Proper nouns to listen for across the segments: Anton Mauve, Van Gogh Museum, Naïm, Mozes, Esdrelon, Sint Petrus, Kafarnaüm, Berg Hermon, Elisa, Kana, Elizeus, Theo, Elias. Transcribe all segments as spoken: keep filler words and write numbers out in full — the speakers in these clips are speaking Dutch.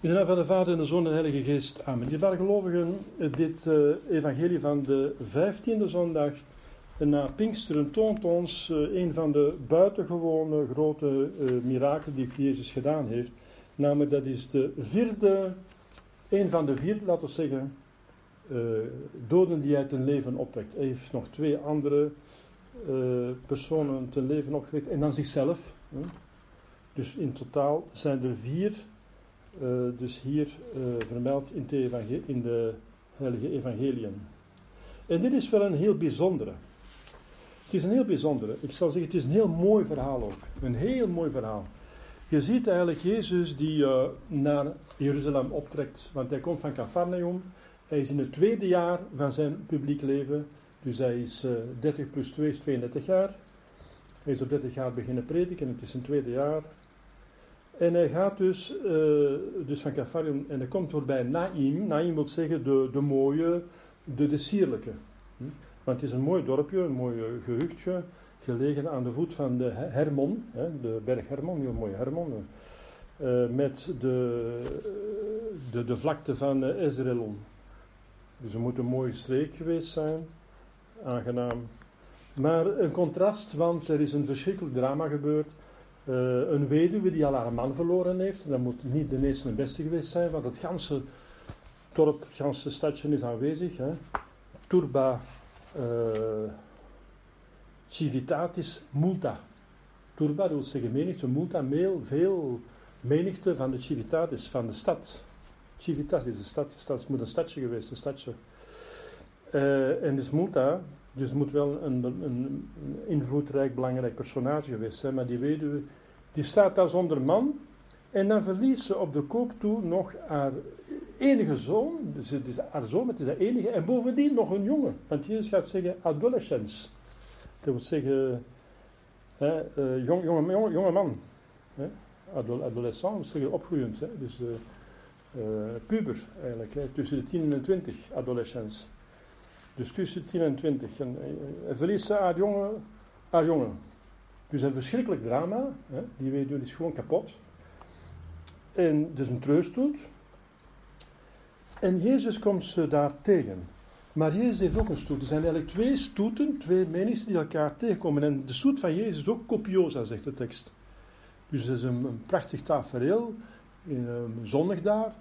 In de naam van de Vader en de Zoon en de Heilige Geest. Amen. Lieve gelovigen, dit uh, evangelie van de vijftiende zondag na Pinksteren toont ons uh, een van de buitengewone grote uh, mirakelen die Jezus gedaan heeft. Namelijk, dat is de vierde, een van de vier, laten we zeggen, uh, doden die hij ten leven opwekt. Hij heeft nog twee andere uh, personen ten leven opgewekt en dan zichzelf. Hè. Dus in totaal zijn er vier. Uh, dus hier uh, vermeld in de, evangel- in de heilige evangeliën. En dit is wel een heel bijzondere. Het is een heel bijzondere. Ik zal zeggen, het is een heel mooi verhaal ook. Een heel mooi verhaal. Je ziet eigenlijk Jezus die uh, naar Jeruzalem optrekt. Want hij komt van Kafarnaüm. Hij is in het tweede jaar van zijn publiek leven. Dus hij is uh, dertig plus twee is tweeëndertig jaar. Hij is op dertig jaar beginnen prediken. En het is zijn tweede jaar. En hij gaat dus, uh, dus van Kafarnaüm en hij komt voorbij Naïm. Naïm wil zeggen de, de mooie, de, de sierlijke. Hm? Want het is een mooi dorpje, een mooi gehuchtje, gelegen aan de voet van de Hermon, hè, de Berg Hermon, heel mooi Hermon. Uh, met de, de, de vlakte van Esdrelon. Dus het moet een mooie streek geweest zijn, aangenaam. Maar een contrast, want er is een verschrikkelijk drama gebeurd. Uh, een weduwe die al haar man verloren heeft. Dat moet niet de eerste en beste geweest zijn. Want het ganse dorp, het ganse stadje is aanwezig. Hè. Turba uh, civitatis multa. Turba, dat wil zeggen menigte. Multa, meel, veel menigte van de civitatis, van de stad. Civitas is de stad. Het moet een stadje geweest, een stadje. Uh, en dus multa... Dus het moet wel een, een invloedrijk, belangrijk personage geweest zijn. Maar die weduwe, die staat daar zonder man. En dan verliest ze op de koop toe nog haar enige zoon. Dus het is haar zoon, het is haar enige. En bovendien nog een jongen. Want Jezus gaat zeggen adolescens. Dat wil zeggen, hè, jong, jonge, jonge, jonge man. Hè? Adolescent, dat wil zeggen opgroeiend. Hè? Dus uh, uh, puber eigenlijk. Hè? Tussen de tien en twintig, adolescens. Dus tussen tien en twintig. En hij verliest ze haar jongen, haar jongen. Dus een verschrikkelijk drama. Hè? Die weduwe is gewoon kapot. En het is een treurstoet. En Jezus komt ze daar tegen. Maar Jezus heeft ook een stoet. Er zijn eigenlijk twee stoeten, twee menigten die elkaar tegenkomen. En de stoet van Jezus is ook copiosa, zegt de tekst. Dus het is een, een prachtig tafereel. Zonnig daar.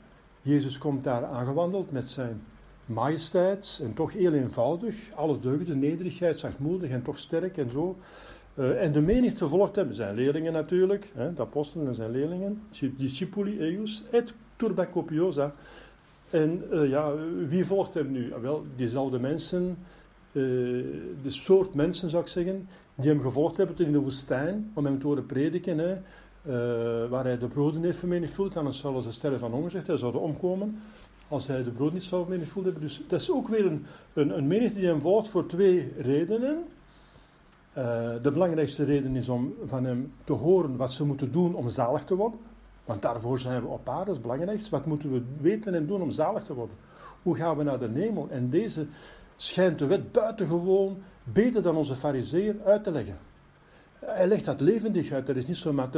Jezus komt daar aangewandeld met zijn... majesteits en toch heel eenvoudig, alle deugden, nederigheid, zachtmoedig en toch sterk en zo. Uh, en de menigte volgt hem, zijn leerlingen natuurlijk, hè, de apostelen en zijn leerlingen, discipuli eius et turba copiosa. En uh, ja, wie volgt hem nu? Wel, diezelfde mensen, uh, de soort mensen zou ik zeggen, die hem gevolgd hebben tot in de woestijn om hem te horen prediken, hè, uh, waar hij de broden heeft vermenigvuldigd, anders zouden ze sterven van honger, zegt hij, zouden omkomen. Als hij de brood niet zou menigvuld hebben. Dus dat is ook weer een, een, een menigte die hem volgt voor twee redenen. Uh, de belangrijkste reden is om van hem te horen wat ze moeten doen om zalig te worden. Want daarvoor zijn we op aarde, dat is het belangrijkste. Wat moeten we weten en doen om zalig te worden? Hoe gaan we naar de hemel? En deze schijnt de wet buitengewoon beter dan onze fariseer uit te leggen. Hij legt dat levendig uit. Dat is niet zomaar,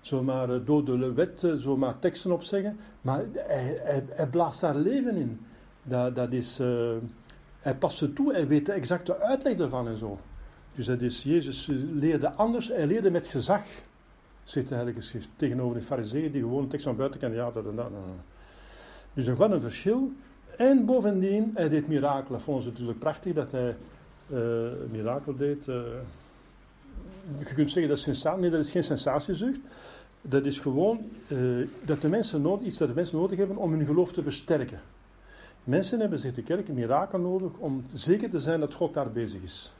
zomaar dode wet, zomaar teksten opzeggen. Maar hij, hij, hij blaast daar leven in. Dat, dat is, uh, hij past ze toe. Hij weet de exacte uitleg ervan en zo. Dus dat is, Jezus leerde anders. Hij leerde met gezag, zegt de Heilige Schrift. Tegenover de fariseeën die gewoon een tekst van buiten kan. Ja, dat en dat. Dus nog wel een verschil. En bovendien, hij deed mirakelen. Vonden ze natuurlijk prachtig dat hij uh, mirakel deed... Uh, Je kunt zeggen dat is sensatie. Nee, dat is geen sensatiezucht. Dat is gewoon uh, dat de mensen nood, iets dat de mensen nodig hebben om hun geloof te versterken. Mensen hebben, zegt de kerk, een mirakel nodig om zeker te zijn dat God daar bezig is.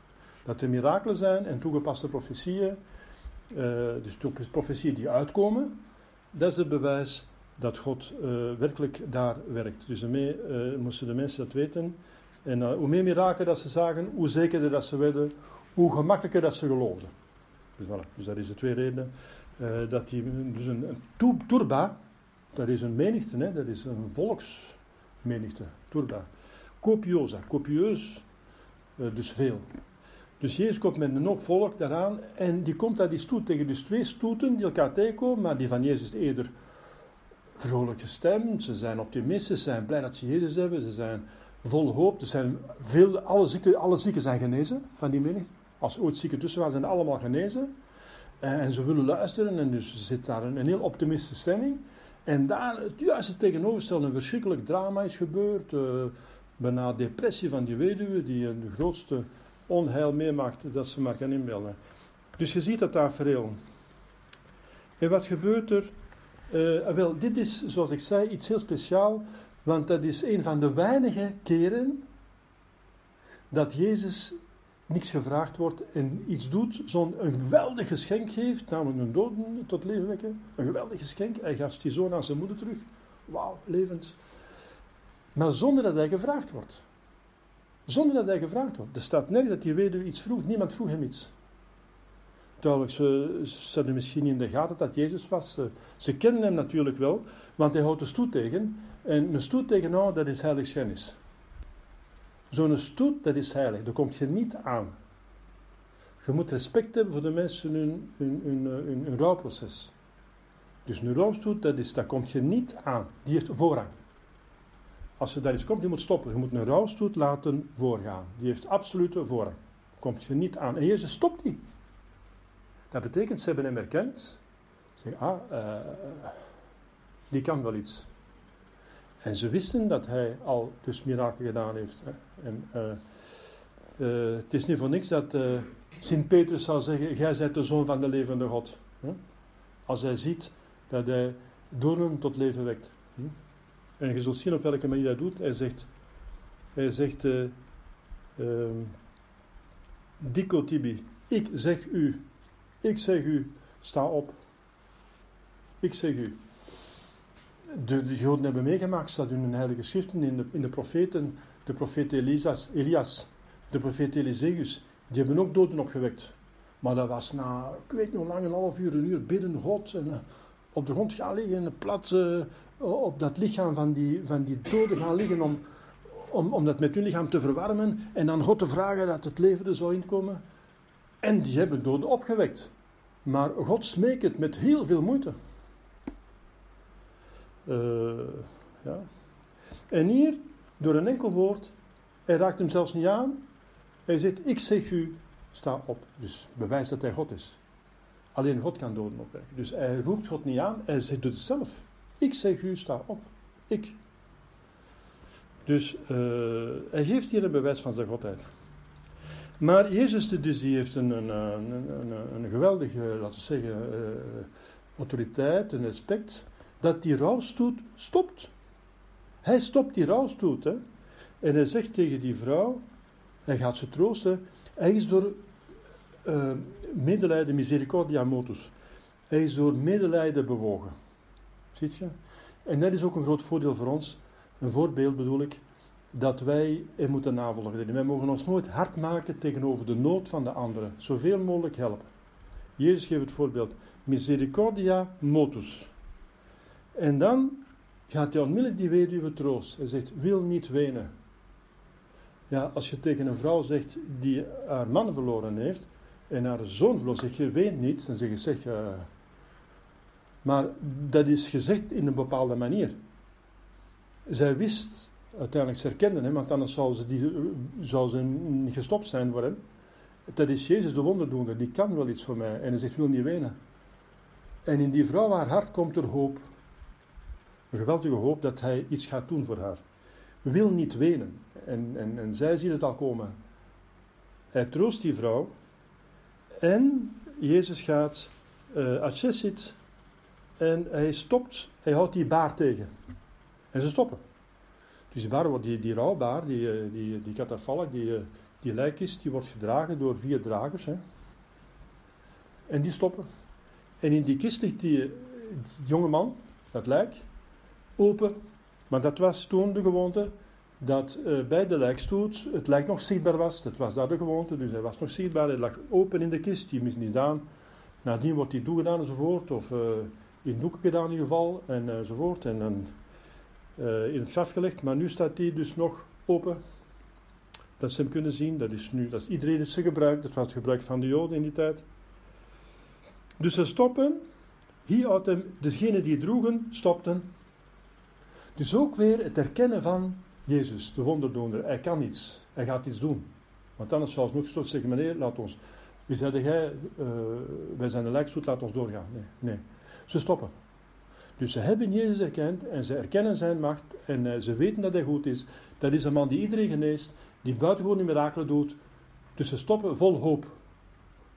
Dat er mirakelen zijn en toegepaste profetieën, uh, dus profetieën die uitkomen, dat is het bewijs dat God uh, werkelijk daar werkt. Dus daarmee uh, moesten de mensen dat weten. En uh, hoe meer mirakelen dat ze zagen, hoe zekerder dat ze werden... hoe gemakkelijker dat ze geloofden. Dus, voilà. Dus dat is de twee redenen. Uh, dat die, dus een, een turba, dat is een menigte, hè? Dat is een volksmenigte, turba. Copiosa, copieus, uh, dus veel. Dus Jezus komt met een hoop volk daaraan en die komt daar die stoet tegen. Dus twee stoeten die elkaar tegenkomen, maar die van Jezus is eerder vrolijk gestemd, ze zijn optimisten, ze zijn blij dat ze Jezus hebben, ze zijn vol hoop. Er zijn veel, alle, ziekten, alle zieken zijn genezen van die menigte. Als ooit zieken tussen waren, zijn allemaal genezen. En ze willen luisteren en dus zit daar een, een heel optimistische stemming. En daar het juiste tegenovergestelde, een verschrikkelijk drama is gebeurd. Uh, bijna depressie van die weduwe die de grootste onheil meemaakt dat ze maar kan inbeelden. Dus je ziet dat tafereel. En wat gebeurt er? Uh, wel, dit is, zoals ik zei, iets heel speciaals. Want dat is een van de weinige keren dat Jezus niks gevraagd wordt en iets doet, zo'n geweldig geschenk geeft, namelijk een doden tot leven wekken. Een geweldig geschenk. Hij gaf die zoon aan zijn moeder terug. Wauw, levend. Maar zonder dat hij gevraagd wordt. Zonder dat hij gevraagd wordt. Er staat nergens dat die weduwe iets vroeg. Niemand vroeg hem iets. Terwijl ze, ze hadden misschien niet in de gaten dat Jezus was. Ze, ze kennen hem natuurlijk wel, want hij houdt een stoet tegen. En een stoet tegenhouden, dat is heiligschennis. Zo'n stoet, dat is heilig. Daar komt je niet aan. Je moet respect hebben voor de mensen hun, hun, hun, hun, hun rouwproces. Dus een rouwstoet, dat is, daar kom je niet aan. Die heeft voorrang. Als je daar eens komt, je moet stoppen. Je moet een rouwstoet laten voorgaan. Die heeft absolute voorrang. Komt je niet aan. En Jezus stopt die. Dat betekent, ze hebben hem erkend. Ze zeggen, ah, uh, die kan wel iets. En ze wisten dat hij al dus mirakel gedaan heeft. Hè. En, uh, uh, het is niet voor niks dat uh, Sint Petrus zou zeggen, jij bent de zoon van de levende God. Hm? Als hij ziet dat hij doden tot leven wekt. Hm? En je zult zien op welke manier hij doet. Hij zegt, hij zegt uh, uh, dico tibi, ik zeg u, ik zeg u, sta op. Ik zeg u. De, de Joden hebben meegemaakt, staat in hun heilige schriften, in de, in de profeten, de profeet Elisa's, Elias, de profeet Elizeus, die hebben ook doden opgewekt. Maar dat was na, ik weet nog lang, een half uur, een uur bidden God en uh, op de grond gaan liggen, en plat uh, op dat lichaam van die, van die doden gaan liggen om, om, om dat met hun lichaam te verwarmen en aan God te vragen dat het leven er zou inkomen. En die hebben doden opgewekt. Maar God smeekt het met heel veel moeite. Uh, ja. En hier, door een enkel woord, hij raakt hem zelfs niet aan. Hij zegt, ik zeg u, sta op. Dus bewijs dat hij God is. Alleen God kan doden opwekken. Dus hij roept God niet aan, hij doet het zelf. Ik zeg u, sta op. Ik. Dus uh, hij geeft hier een bewijs van zijn godheid. Maar Jezus dus, die heeft een, een, een, een, een geweldige, laten we zeggen, uh, autoriteit en respect, dat die rouwstoet stopt. Hij stopt die rouwstoet. Hè? En hij zegt tegen die vrouw, hij gaat ze troosten, hij is door uh, medelijden, misericordia motus, hij is door medelijden bewogen. Ziet je? En dat is ook een groot voordeel voor ons, een voorbeeld bedoel ik, dat wij hem moeten navolgen. Wij mogen ons nooit hard maken tegenover de nood van de anderen. Zoveel mogelijk helpen. Jezus geeft het voorbeeld. Misericordia motus. En dan gaat hij onmiddellijk die weduwe troost. Hij zegt, wil niet wenen. Ja, als je tegen een vrouw zegt die haar man verloren heeft en haar zoon verloren, zeg je, weent niet. Dan zeg je, zeg... Uh... Maar dat is gezegd in een bepaalde manier. Zij wist... Uiteindelijk ze herkenden hem, want anders zou ze, die, zou ze niet gestopt zijn voor hem. Dat is Jezus de wonderdoener, die kan wel iets voor mij. En hij zegt, wil niet wenen. En in die vrouw haar hart komt er hoop. Een geweldige hoop dat hij iets gaat doen voor haar. Wil niet wenen. En, en, en zij ziet het al komen. Hij troost die vrouw. En Jezus gaat uh, accessit. En hij stopt, hij houdt die baar tegen. En ze stoppen. Dus die baar, die, die rouwbaar, die, die, die katafalk, die, die lijkkist, die wordt gedragen door vier dragers. Hè. En die stoppen. En in die kist ligt die, die jonge man, dat lijk, open. Maar dat was toen de gewoonte dat uh, bij de lijkstoet het lijk nog zichtbaar was. Dat was daar de gewoonte, dus hij was nog zichtbaar. Hij lag open in de kist, die mis niet aan. Nadien wordt die toegedaan enzovoort, of uh, in doeken gedaan in ieder geval, en, uh, enzovoort. En dan... Uh, in het graf gelegd, maar nu staat die dus nog open. Dat ze hem kunnen zien, dat is nu, dat is iedereen zijn gebruik, dat was het gebruik van de Joden in die tijd. Dus ze stoppen, hier houdt hem, degenen die droegen, stopten, Dus ook weer het erkennen van Jezus, de wonderdoener. Hij kan iets, hij gaat iets doen. Want anders zou nog zo zeggen, meneer, laat ons. Wie zei jij, uh, wij zijn de lijkstoet, laat ons doorgaan. Nee, nee, ze stoppen. Dus ze hebben Jezus erkend en ze erkennen zijn macht en uh, ze weten dat hij goed is. Dat is een man die iedereen geneest, die buitengewone mirakelen doet. Dus ze stoppen vol hoop.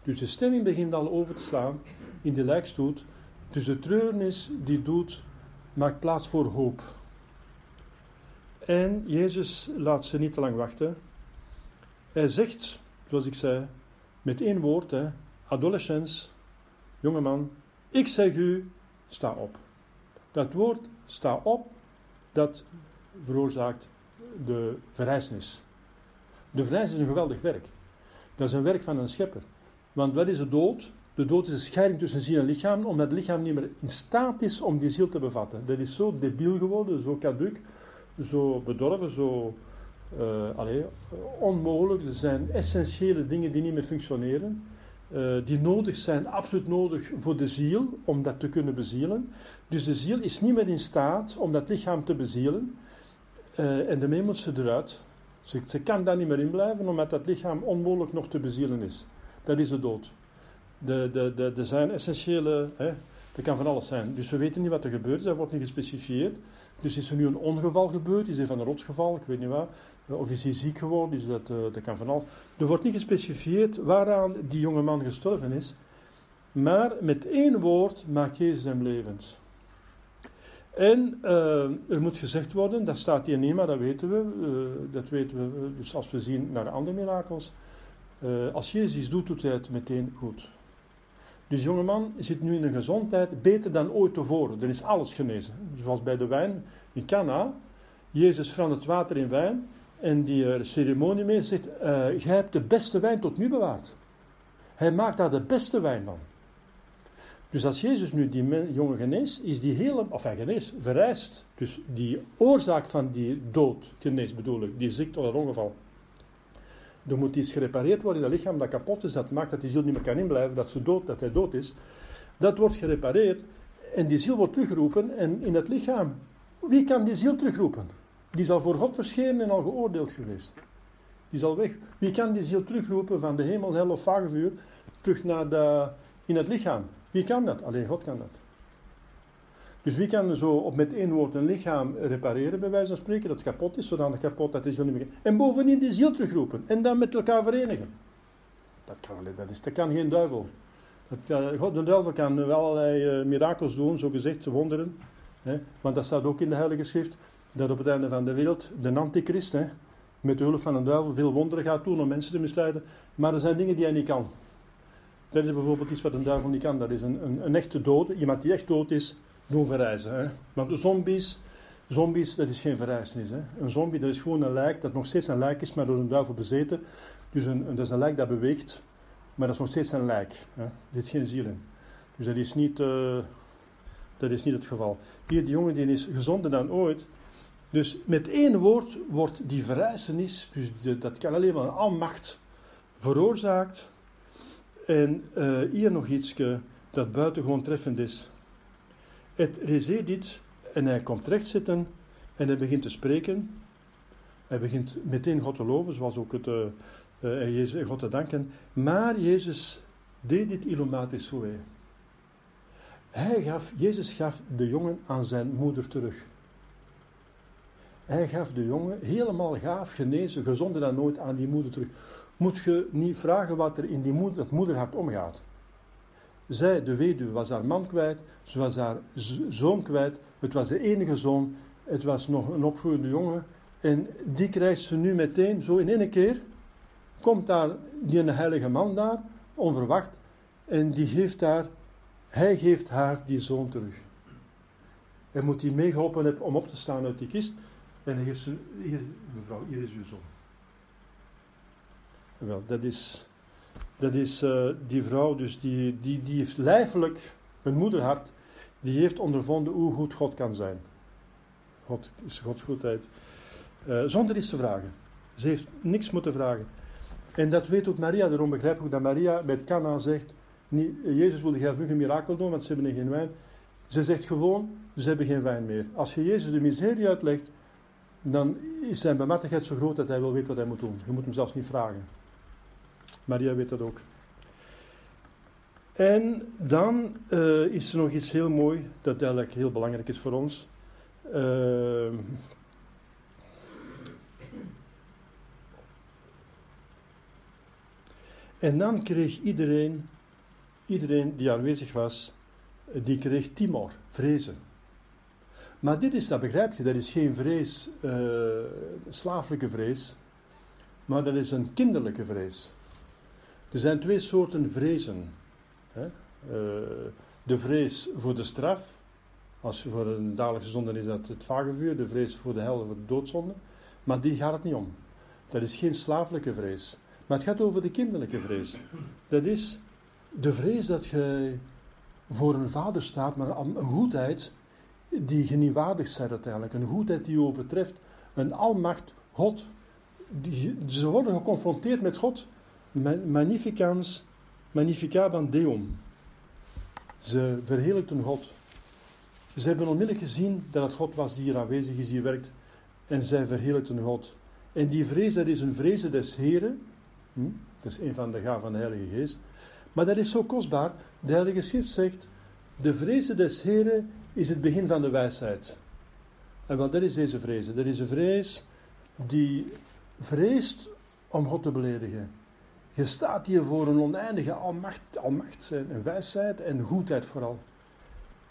Dus de stemming begint al over te slaan in de lijkstoet. Dus de treurnis die doet, maakt plaats voor hoop. En Jezus laat ze niet te lang wachten. Hij zegt, zoals ik zei, met één woord, hè, adolescens, jongeman, ik zeg u, sta op. Dat woord, sta op, dat veroorzaakt de verrijzenis. De verrijzenis is een geweldig werk. Dat is een werk van een schepper. Want wat is de dood? De dood is een scheiding tussen ziel en lichaam, omdat het lichaam niet meer in staat is om die ziel te bevatten. Dat is zo debiel geworden, zo caduc, zo bedorven, zo... Uh, allee, onmogelijk. Er zijn essentiële dingen die niet meer functioneren, uh, die nodig zijn, absoluut nodig voor de ziel om dat te kunnen bezielen. Dus de ziel is niet meer in staat om dat lichaam te bezielen, uh, en daarmee moet ze eruit. Ze, ze kan daar niet meer in blijven, omdat dat lichaam onmogelijk nog te bezielen is. Dat is de dood. De, de, de, de zijn essentiële, hè, dat kan van alles zijn. Dus we weten niet wat er gebeurt is, dat wordt niet gespecificeerd. Dus is er nu een ongeval gebeurd, is er van een rotsgeval, ik weet niet waar, of is hij ziek geworden, is dat, uh, dat kan van alles. Er wordt niet gespecificeerd waaraan die jonge man gestorven is, maar met één woord maakt Jezus hem levend. En uh, er moet gezegd worden, dat staat hier niet, maar dat weten we, uh, dat weten we, dus als we zien naar andere mirakels, uh, als Jezus iets doet, doet hij het meteen goed. Dus de jongeman zit nu in een gezondheid beter dan ooit tevoren. Er is alles genezen. Zoals bij de wijn in Kana. Jezus verandert water in wijn. En die ceremoniemeester zegt, uh, jij hebt de beste wijn tot nu bewaard. Hij maakt daar de beste wijn van. Dus als Jezus nu die men, jongen geneest, is die hele, of hij geneest, verrijst. Dus die oorzaak van die dood geneest bedoel ik, die ziekte of dat ongeval. Er moet iets gerepareerd worden in dat lichaam dat kapot is. Dat maakt dat die ziel niet meer kan inblijven. Dat, ze dood, dat hij dood is. Dat wordt gerepareerd. En die ziel wordt teruggeroepen. En in het lichaam. Wie kan die ziel terugroepen? Die is al voor God verschenen en al geoordeeld geweest. Die is al weg. Wie kan die ziel terugroepen van de hemel, hel of vagevuur. Terug naar de, in het lichaam. Wie kan dat? Alleen God kan dat. Dus wie kan zo op met één woord een lichaam repareren, bij wijze van spreken, dat het kapot is, zodanig kapot dat is niet meer. En bovendien die ziel terugroepen en dan met elkaar verenigen. Dat kan, dat is, dat kan geen duivel. Dat kan, God, de duivel kan wel allerlei uh, mirakels doen, zogezegd, wonderen. Hè? Want dat staat ook in de Heilige Schrift, dat op het einde van de wereld de antichrist, hè, met de hulp van een duivel, veel wonderen gaat doen om mensen te misleiden. Maar er zijn dingen die hij niet kan. Dat is bijvoorbeeld iets wat een duivel niet kan. Dat is een, een, een echte dode, iemand die echt dood is. Doen verrijzen. Hè? Want de zombies, zombies, dat is geen verrijzenis. Hè? Een zombie, dat is gewoon een lijk dat nog steeds een lijk is, maar door een duivel bezeten. Dus een, een, dat is een lijk dat beweegt, maar dat is nog steeds een lijk. Hè? Er zit geen ziel in. Dus dat is niet, uh, dat is niet het geval. Hier, die jongen die is gezonder dan ooit. Dus met één woord wordt die verrijzenis, dus de, dat kan alleen maar een almacht, veroorzaakt. En uh, hier nog iets dat buitengewoon treffend is. Het resedit, en hij komt recht zitten en hij begint te spreken. Hij begint meteen God te loven, zoals ook het, uh, uh, Jezus, God te danken. Maar Jezus deed dit illumatis hoe. Hij gaf, Jezus gaf de jongen aan zijn moeder terug. Hij gaf de jongen, helemaal gaaf, genezen, gezonder dan nooit, aan die moeder terug. Moet je niet vragen wat er in die moeder, dat moederhart omgaat. Zij, de weduwe, was haar man kwijt, ze was haar zoon kwijt, het was de enige zoon, het was nog een opgroeiende jongen. En die krijgt ze nu meteen, zo in één keer, komt daar die heilige man daar, onverwacht, en die geeft haar, hij geeft haar die zoon terug. Hij moet die meegeholpen hebben om op te staan uit die kist, en hij geeft ze, hier, mevrouw, hier is uw zoon. Wel, dat is... Dat is uh, die vrouw, dus die, die, die heeft lijfelijk een moederhart, die heeft ondervonden hoe goed God kan zijn. God is Gods goedheid. Uh, zonder iets te vragen. Ze heeft niks moeten vragen. En dat weet ook Maria, daarom begrijp ik ook dat Maria bij Kana zegt, niet, Jezus wilde graag een mirakel doen, want ze hebben geen wijn. Ze zegt gewoon, ze hebben geen wijn meer. Als je Jezus de miserie uitlegt, dan is zijn barmhartigheid zo groot dat hij wel weet wat hij moet doen. Je moet hem zelfs niet vragen. Maria weet dat ook. En dan uh, is er nog iets heel moois, dat eigenlijk heel belangrijk is voor ons. Uh, en dan kreeg iedereen, iedereen die aanwezig was, die kreeg timor, vrezen. Maar dit is, dat begrijp je, dat is geen vrees, uh, slaaflijke vrees, maar dat is een kinderlijke vrees. Er zijn twee soorten vrezen. Hè? Uh, de vrees voor de straf, als voor een dagelijkse zonde is dat het vagevuur, de vrees voor de hel, voor de doodzonde, maar die gaat het niet om. Dat is geen slaaflijke vrees, maar het gaat over de kinderlijke vrees. Dat is de vrees dat je voor een vader staat, maar een goedheid die je niet waardig zijn uiteindelijk. Een goedheid die je overtreft. Een almacht, God. Die, ze worden geconfronteerd met God. Magnificans, magnificabam Deum. Ze verheerlijkten God. Ze hebben onmiddellijk gezien dat het God was die hier aanwezig is, die werkt. En zij verheerlijkten God. En die vrees, dat is een vrezen des Heren. Hm? Dat is een van de gaven van de Heilige Geest. Maar dat is zo kostbaar. De Heilige Schrift zegt, de vrezen des Heren is het begin van de wijsheid. En want dat is deze vrees. Dat is een vrees die vreest om God te beledigen. Je staat hier voor een oneindige almacht, almacht en wijsheid en goedheid vooral.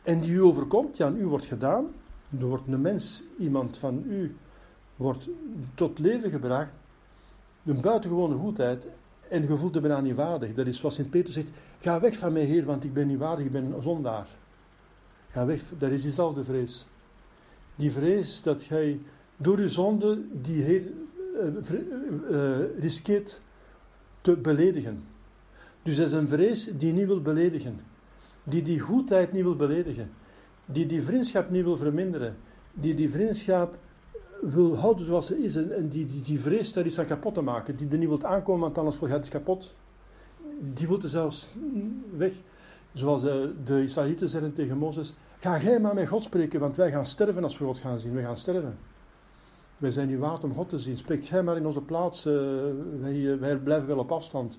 En die u overkomt, die aan u wordt gedaan. Er wordt een mens, iemand van u, wordt tot leven gebracht. Een buitengewone goedheid. En je voelt je bijna niet waardig. Dat is wat Sint Petrus zegt, ga weg van mij, Heer, want ik ben niet waardig, ik ben een zondaar. Ga weg, dat is diezelfde vrees. Die vrees dat jij door je zonde die Heer uh, uh, riskeert te beledigen. Dus dat is een vrees die niet wil beledigen. Die die goedheid niet wil beledigen. Die die vriendschap niet wil verminderen. Die die vriendschap wil houden zoals ze is. En, en die, die, die vrees daar iets aan kapot te maken. Die er niet wil aankomen, want anders gaat het kapot. Die wil er zelfs weg. Zoals de, de Israëlieten zeiden tegen Mozes, ga jij maar met God spreken, want wij gaan sterven als we God gaan zien. Wij gaan sterven. Wij zijn niet waard om God te zien. Spreekt jij maar in onze plaats. Uh, wij, wij blijven wel op afstand.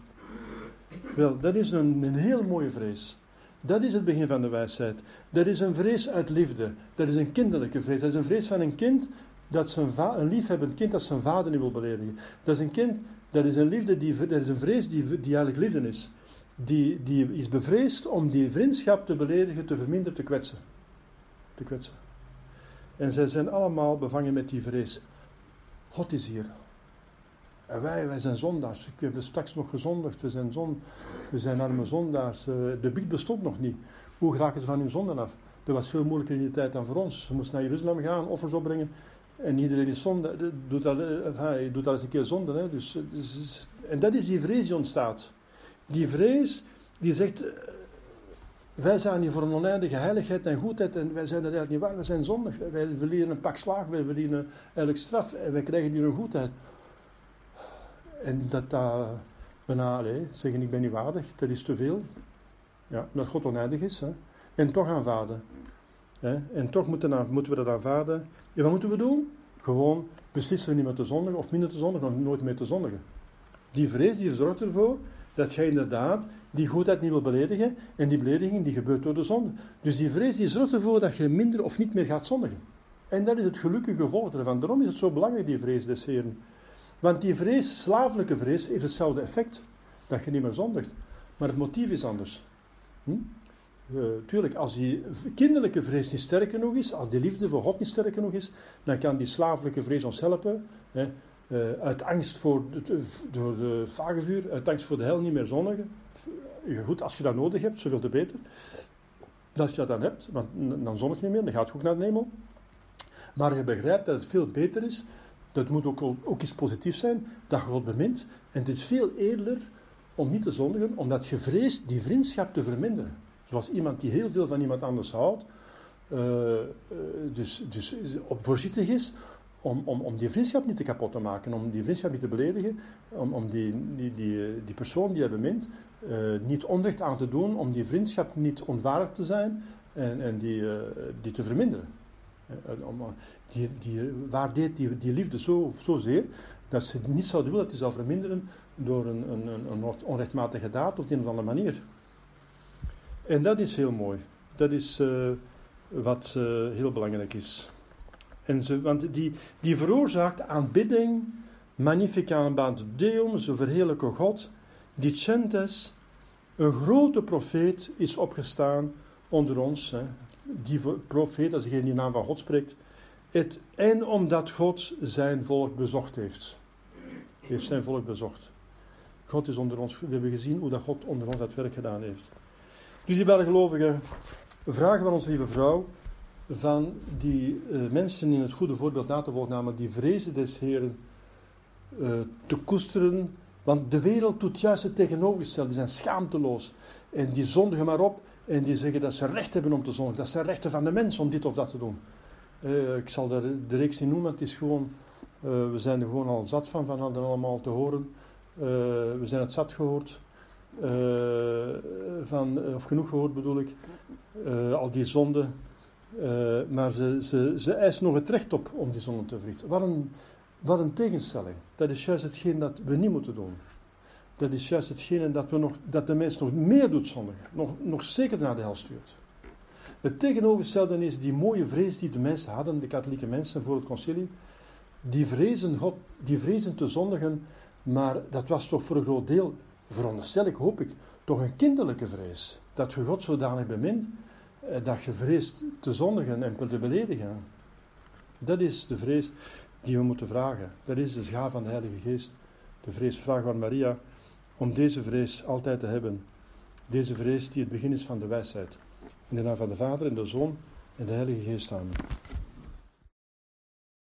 Wel, dat is een, een heel mooie vrees. Dat is het begin van de wijsheid. Dat is een vrees uit liefde. Dat is een kinderlijke vrees. Dat is een vrees van een kind, dat zijn va- een liefhebbend kind dat zijn vader niet wil beledigen. Dat is een kind, dat is een, liefde die, dat is een vrees die, die eigenlijk liefde is. Die, die is bevreesd om die vriendschap te beledigen, te verminderen, te kwetsen. Te kwetsen. En zij zijn allemaal bevangen met die vrees. God is hier. En wij, wij zijn zondaars. We hebben straks nog gezondigd. We zijn, zon, we zijn arme zondaars. De biecht bestond nog niet. Hoe raken ze van hun zonden af? Dat was veel moeilijker in die tijd dan voor ons. Ze moesten naar Jeruzalem gaan, offers opbrengen. En iedereen is zonde, doet al, enfin, doet al eens een keer zonde. Hè? Dus, dus, en dat is die vrees die ontstaat. Die vrees, die zegt, wij zijn hier voor een oneindige heiligheid en goedheid en wij zijn dat eigenlijk niet waar, wij zijn zondig. Wij verliezen een pak slaag, wij verliezen eigenlijk straf en wij krijgen hier een goedheid. En dat dat, bijna, zeggen ik ben niet waardig, dat is te veel. Ja, dat God oneindig is. Hè. En toch aanvaarden. Hè. En toch moeten, moeten we dat aanvaarden. En wat moeten we doen? Gewoon beslissen niet meer te zondigen of minder te zondigen of nooit meer te zondigen. Die vrees die zorgt ervoor dat jij inderdaad die goedheid niet wil beledigen. En die belediging die gebeurt door de zonde. Dus die vrees die zorgt ervoor dat je minder of niet meer gaat zondigen. En dat is het gelukkige gevolg ervan. Daarom is het zo belangrijk, die vrees des Heeren. Want die vrees, slaaflijke vrees, heeft hetzelfde effect. Dat je niet meer zondigt. Maar het motief is anders. Hm? Uh, tuurlijk, als die kinderlijke vrees niet sterk genoeg is, als die liefde voor God niet sterk genoeg is, dan kan die slaaflijke vrees ons helpen. Hè? Uh, uit angst voor de vagevuur, uit angst voor de hel niet meer zondigen. Goed, als je dat nodig hebt, zoveel te beter. Dat je dat dan hebt, want dan zondig je niet meer, dan gaat je ook naar de hemel. Maar je begrijpt dat het veel beter is, dat moet ook, ook iets positiefs zijn, dat je God bemint. En het is veel eerder om niet te zondigen, omdat je vreest die vriendschap te verminderen. Zoals iemand die heel veel van iemand anders houdt, uh, dus, dus op voorzichtig is, Om, om, om die vriendschap niet te kapot te maken, om die vriendschap niet te beledigen, om, om die, die, die, die persoon die hij bemint uh, niet onrecht aan te doen, om die vriendschap niet onwaardig te zijn, en, en die, uh, die te verminderen. En, om, die, die waardeert die, die liefde zo, zo zeer dat ze niet zouden willen dat die zou verminderen door een, een, een onrechtmatige daad op de een of andere manier. En dat is heel mooi. Dat is uh, wat uh, heel belangrijk is. En ze, want die, die veroorzaakt aanbidding, magnificabat Deum, ze verheerlijken God, dicentes, een grote profeet is opgestaan onder ons. Hè. Die profeet, dat is degene die in de naam van God spreekt. Het, en omdat God zijn volk bezocht heeft. Heeft zijn volk bezocht. God is onder ons. We hebben gezien hoe dat God onder ons dat werk gedaan heeft. Dus die bijgelovigen vragen van onze lieve vrouw van die uh, mensen in het goede voorbeeld na te volgen, namelijk die vrezen des Heeren uh, te koesteren, want de wereld doet juist het tegenovergestelde. Die zijn schaamteloos en die zondigen maar op en die zeggen dat ze recht hebben om te zondigen, dat zijn rechten van de mens om dit of dat te doen. Uh, ik zal daar de reeks niet noemen, het is gewoon, uh, we zijn er gewoon al zat van, van dat allemaal te horen. Uh, we zijn het zat gehoord. Uh, van, of genoeg gehoord bedoel ik, uh, al die zonden, uh, maar ze, ze, ze eisen nog het recht op om die zonden te verrichten. Wat een, wat een tegenstelling. Dat is juist hetgeen dat we niet moeten doen. Dat is juist hetgeen dat, we nog, dat de mens nog meer doet zondigen, nog, nog zeker naar de hel stuurt. Het tegenovergestelde is die mooie vrees die de mensen hadden, de katholieke mensen voor het concilie, die vrezen God, die vrezen te zondigen, maar dat was toch voor een groot deel, veronderstel ik, hoop ik, toch een kinderlijke vrees. Dat je God zodanig bemint, dat je vreest te zondigen en te beledigen. Dat is de vrees die we moeten vragen. Dat is de schaar van de Heilige Geest. De vrees, vraag van Maria, om deze vrees altijd te hebben. Deze vrees die het begin is van de wijsheid. In de naam van de Vader en de Zoon en de Heilige Geest, amen.